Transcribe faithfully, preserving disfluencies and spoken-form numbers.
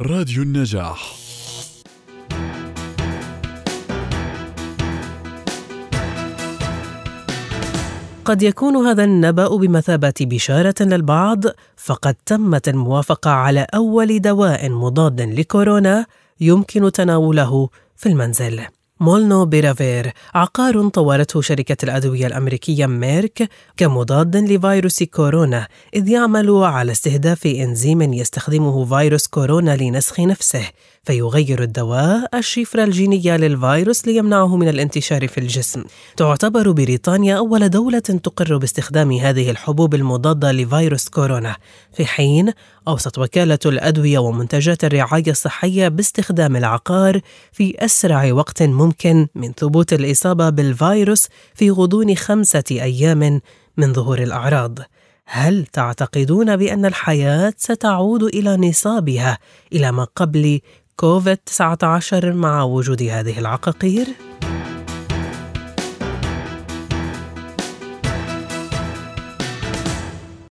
راديو النجاح. قد يكون هذا النبأ بمثابة بشارة للبعض، فقد تمت الموافقة على أول دواء مضاد لكورونا يمكن تناوله في المنزل. مولنو بيرافير، عقار طورته شركة الأدوية الأمريكية ميرك كمضاد لفيروس كورونا، إذ يعمل على استهداف إنزيم يستخدمه فيروس كورونا لنسخ نفسه، فيغير الدواء الشفرة الجينية للفيروس ليمنعه من الانتشار في الجسم. تعتبر بريطانيا أول دولة تقر باستخدام هذه الحبوب المضادة لفيروس كورونا، في حين أوصت وكالة الأدوية ومنتجات الرعاية الصحية باستخدام العقار في أسرع وقت ممكن من ثبوت الإصابة بالفيروس، في غضون خمسة أيام من ظهور الأعراض. هل تعتقدون بأن الحياة ستعود إلى نصابها إلى ما قبل كوفيد تسعة عشر مع وجود هذه العقاقير؟